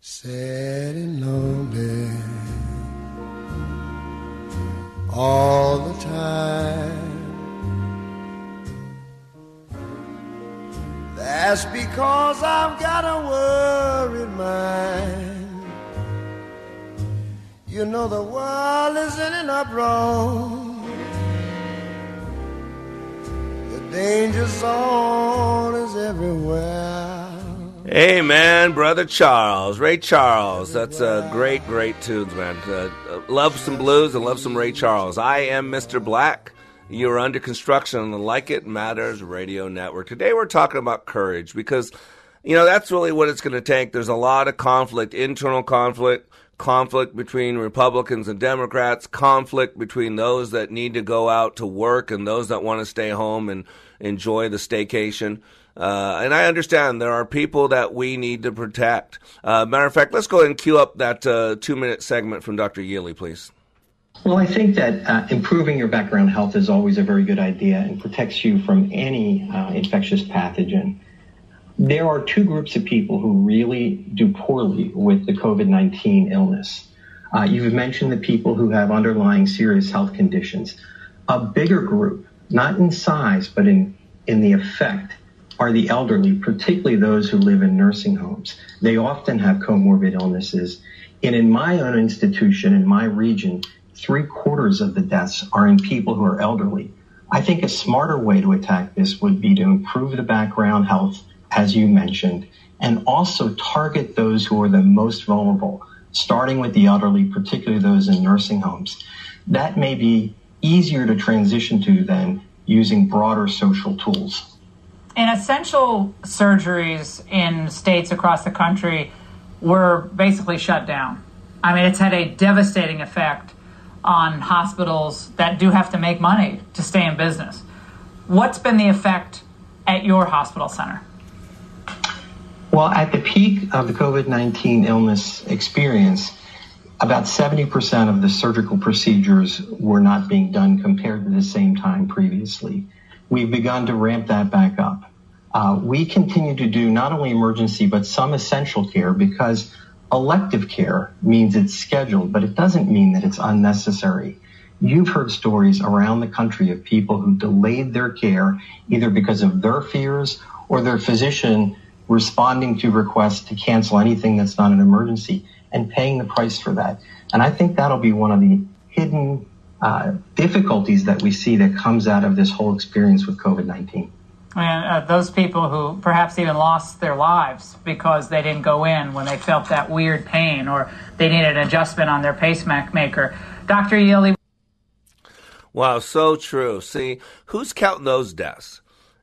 Sad and lonely all the time. That's because I've got a worried mind. You know the world is in an uproar. Danger zone is everywhere. Amen, Brother Charles. Ray Charles. That's a great tunes, man. Love some blues and love some Ray Charles. I am Mr. Black. You're under construction on the Like It Matters Radio Network. Today we're talking about courage because, that's really what it's going to take. There's a lot of conflict, internal conflict, conflict between Republicans and Democrats, conflict between those that need to go out to work and those that want to stay home and enjoy the staycation. And I understand there are people that we need to protect. Matter of fact, let's go ahead and queue up that 2-minute segment from Dr. Yealy, please. Well, I think that improving your background health is always a very good idea and protects you from any infectious pathogen. There are two groups of people who really do poorly with the COVID-19 illness. You've mentioned the people who have underlying serious health conditions. A bigger group, not in size, but in the effect, are the elderly, particularly those who live in nursing homes. They often have comorbid illnesses. And in my own institution, in my region, 3/4 of the deaths are in people who are elderly. I think a smarter way to attack this would be to improve the background health, as you mentioned, and also target those who are the most vulnerable, starting with the elderly, particularly those in nursing homes. That may be easier to transition to than using broader social tools. And essential surgeries in states across the country were basically shut down. I mean, it's had a devastating effect on hospitals that do have to make money to stay in business. What's been the effect at your hospital center? Well, at the peak of the COVID-19 illness experience, about 70% of the surgical procedures were not being done compared to the same time previously. We've begun to ramp that back up. We continue to do not only emergency, but some essential care, because elective care means it's scheduled, but it doesn't mean that it's unnecessary. You've heard stories around the country of people who delayed their care either because of their fears or their physician responding to requests to cancel anything that's not an emergency and paying the price for that. And I think that'll be one of the hidden difficulties that we see that comes out of this whole experience with COVID-19. And those people who perhaps even lost their lives because they didn't go in when they felt that weird pain or they needed an adjustment on their pacemaker. Dr. Yealy. Wow, so true. See, who's counting those deaths?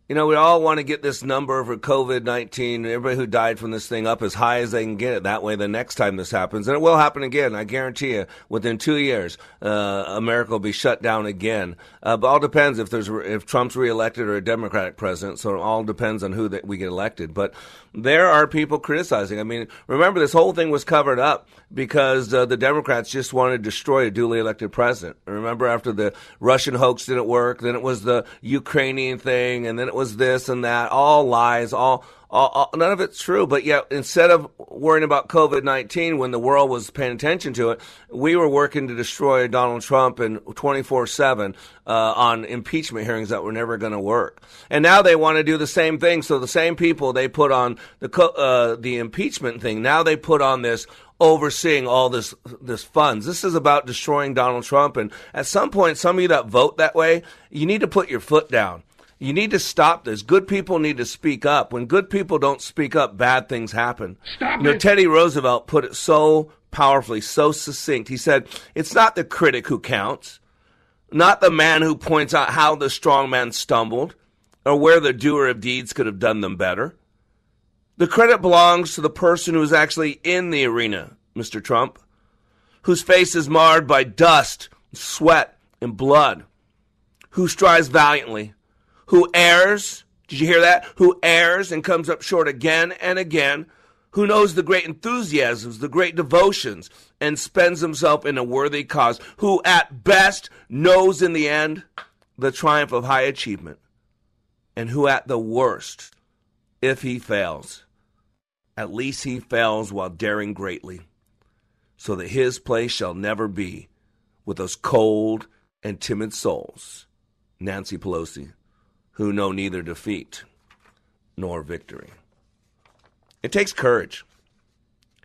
You know, we all want to get this number for COVID-19, everybody who died from this thing, up as high as they can get it. That way, the next time this happens, and it will happen again, I guarantee you, within 2 years, America will be shut down again. But all depends if Trump's reelected or a Democratic president, so it all depends on who that we get elected. But there are people criticizing. I mean, remember, this whole thing was covered up because the Democrats just wanted to destroy a duly elected president. Remember, after the Russian hoax didn't work, then it was the Ukrainian thing, and then it was this and that, all lies, all none of it's true. But yet, instead of worrying about COVID-19 when the world was paying attention to it, we were working to destroy Donald Trump and 24/7 on impeachment hearings that were never going to work. And now they want to do the same thing. So the same people they put on the impeachment thing, now they put on this overseeing all this funds. This is about destroying Donald Trump. And at some point, some of you that vote that way, you need to put your foot down. You need to stop this. Good people need to speak up. When good people don't speak up, bad things happen. Stop it. You know, Teddy Roosevelt put it so powerfully, so succinct. He said, it's not the critic who counts, not the man who points out how the strong man stumbled or where the doer of deeds could have done them better. The credit belongs to the person who is actually in the arena, Mr. Trump, whose face is marred by dust, sweat, and blood, who strives valiantly, who errs, did you hear that? Who errs and comes up short again and again, who knows the great enthusiasms, the great devotions, and spends himself in a worthy cause, who at best knows in the end the triumph of high achievement, and who at the worst, if he fails, at least he fails while daring greatly, so that his place shall never be with those cold and timid souls, Nancy Pelosi, who know neither defeat nor victory. It takes courage.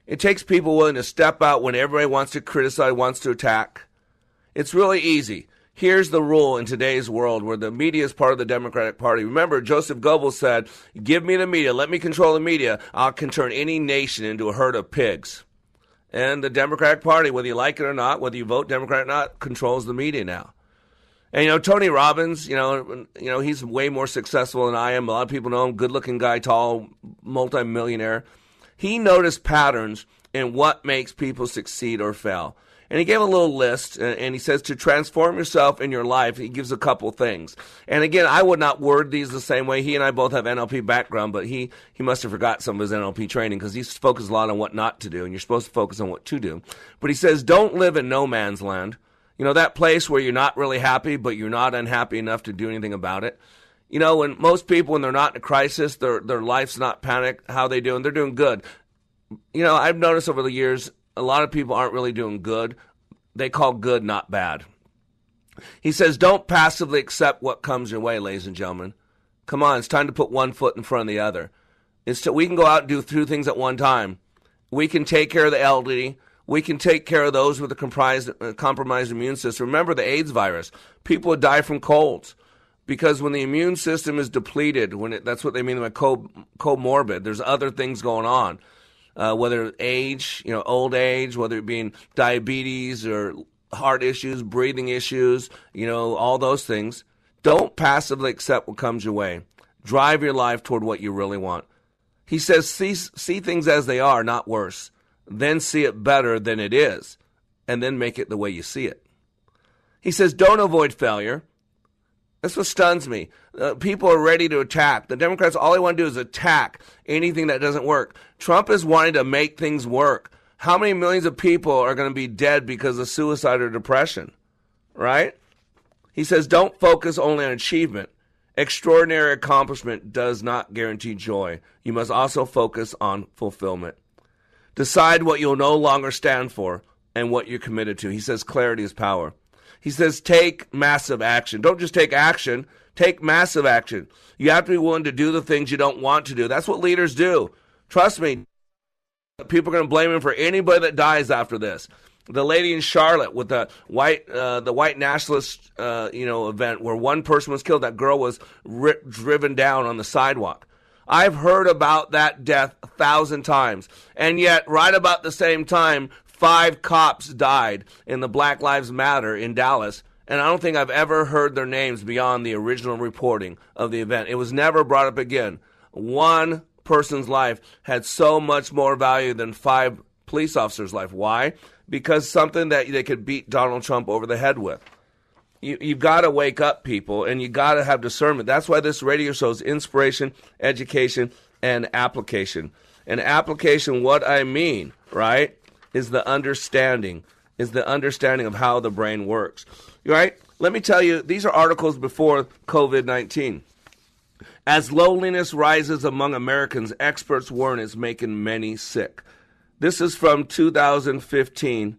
It takes people willing to step out when everybody wants to criticize, wants to attack. It's really easy. Here's the rule in today's world where the media is part of the Democratic Party. Remember, Joseph Goebbels said, give me the media, let me control the media, I can turn any nation into a herd of pigs. And the Democratic Party, whether you like it or not, whether you vote Democrat or not, controls the media now. And, you know, Tony Robbins, you know, he's way more successful than I am. A lot of people know him. Good-looking guy, tall, multimillionaire. He noticed patterns and what makes people succeed or fail. And he gave a little list, and he says to transform yourself in your life. He gives a couple things. And again, I would not word these the same way. He and I both have NLP background, but he must have forgot some of his NLP training because he's focused a lot on what not to do, and you're supposed to focus on what to do. But he says, don't live in no man's land. You know, that place where you're not really happy, but you're not unhappy enough to do anything about it. You know, when most people, when they're not in a crisis, their life's not panic, how they do, and they're doing good. You know, I've noticed over the years, a lot of people aren't really doing good. They call good not bad. He says, don't passively accept what comes your way, ladies and gentlemen. Come on, it's time to put one foot in front of the other. We can go out and do two things at one time. We can take care of the elderly. We can take care of those with a compromised immune system. Remember the AIDS virus. People would die from colds because when the immune system is depleted, that's what they mean by comorbid, there's other things going on. Whether age, you know, old age, whether it being diabetes or heart issues, breathing issues, you know, all those things. Don't passively accept what comes your way. Drive your life toward what you really want. He says, see things as they are, not worse. Then see it better than it is, and then make it the way you see it. He says, don't avoid failure. That's what stuns me. People are ready to attack. The Democrats, all they want to do is attack anything that doesn't work. Trump is wanting to make things work. How many millions of people are going to be dead because of suicide or depression, right? He says, don't focus only on achievement. Extraordinary accomplishment does not guarantee joy. You must also focus on fulfillment. Decide what you'll no longer stand for and what you're committed to. He says, clarity is power. He says, take massive action. Don't just take action. Take massive action. You have to be willing to do the things you don't want to do. That's what leaders do. Trust me, people are going to blame him for anybody that dies after this. The lady in Charlotte with the white nationalist event where one person was killed. That girl was driven down on the sidewalk. I've heard about that death 1,000 times. And yet, right about the same time, 5 cops died in the Black Lives Matter in Dallas, and I don't think I've ever heard their names beyond the original reporting of the event. It was never brought up again. One person's life had so much more value than 5 police officers' life. Why? Because something that they could beat Donald Trump over the head with. You've got to wake up, people, and you've got to have discernment. That's why this radio show is inspiration, education, and application. And application, what I mean, right? is the understanding of how the brain works, right? Let me tell you, these are articles before COVID-19. As loneliness rises among Americans, experts warn it's making many sick. This is from 2015,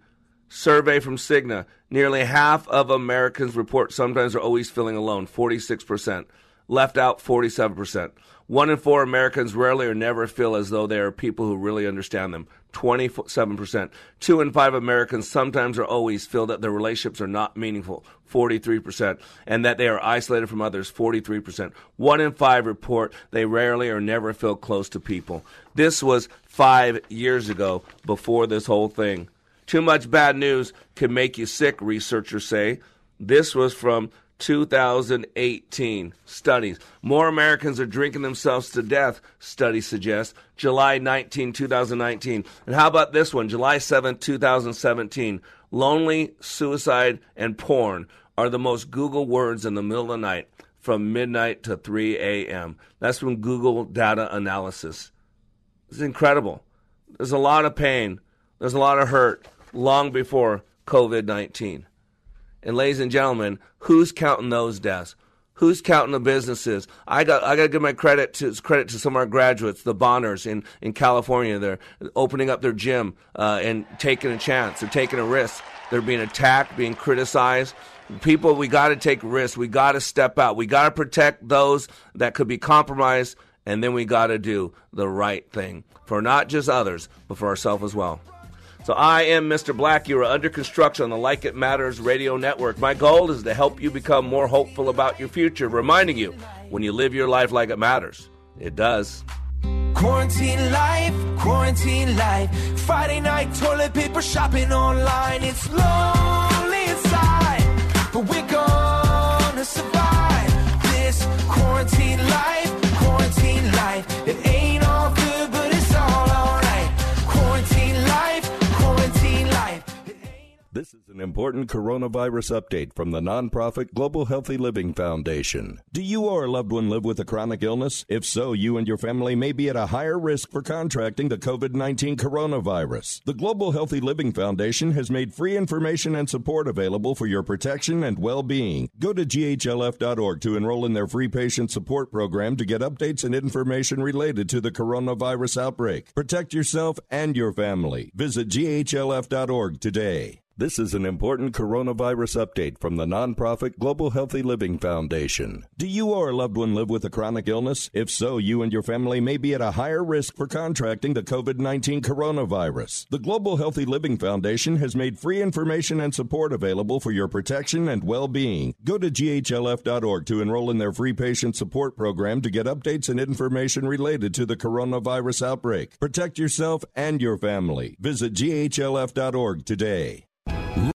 survey from Cigna. Nearly half of Americans report sometimes are always feeling alone, 46%. Left out, 47%. 1 in 4 Americans rarely or never feel as though they are people who really understand them, 27%. 2 in 5 Americans sometimes or always feel that their relationships are not meaningful, 43%, and that they are isolated from others, 43%. 1 in 5 report they rarely or never feel close to people. This was 5 years ago before this whole thing. Too much bad news can make you sick, researchers say. This was from 2018 studies. More Americans are drinking themselves to death, studies suggest. July 19, 2019. And how about this one? July 7, 2017. Lonely, suicide, and porn are the most Google words in the middle of the night from midnight to 3 a.m. That's from Google data analysis. It's incredible. There's a lot of pain. There's a lot of hurt long before COVID-19. And ladies and gentlemen, who's counting those deaths? Who's counting the businesses? I got to give my credit to some of our graduates, the Bonners in California. They're opening up their gym and taking a chance. They're taking a risk. They're being attacked, being criticized. People, we got to take risks. We got to step out. We got to protect those that could be compromised. And then we got to do the right thing for not just others, but for ourselves as well. So I am Mr. Black. You are under construction on the Like It Matters Radio Network. My goal is to help you become more hopeful about your future, reminding you when you live your life like it matters, it does. Quarantine life, Friday night toilet paper shopping online. It's lonely inside, but we're gonna survive this quarantine life. It ain't all good, but it's all right. Quarantine life. An important coronavirus update from the nonprofit Global Healthy Living Foundation. Do you or a loved one live with a chronic illness? If so, you and your family may be at a higher risk for contracting the COVID-19 coronavirus. The Global Healthy Living Foundation has made free information and support available for your protection and well-being. Go to ghlf.org to enroll in their free patient support program to get updates and information related to the coronavirus outbreak. Protect yourself and your family. Visit ghlf.org today. This is an important coronavirus update from the nonprofit Global Healthy Living Foundation. Do you or a loved one live with a chronic illness? If so, you and your family may be at a higher risk for contracting the COVID-19 coronavirus. The Global Healthy Living Foundation has made free information and support available for your protection and well-being. Go to ghlf.org to enroll in their free patient support program to get updates and information related to the coronavirus outbreak. Protect yourself and your family. Visit ghlf.org today.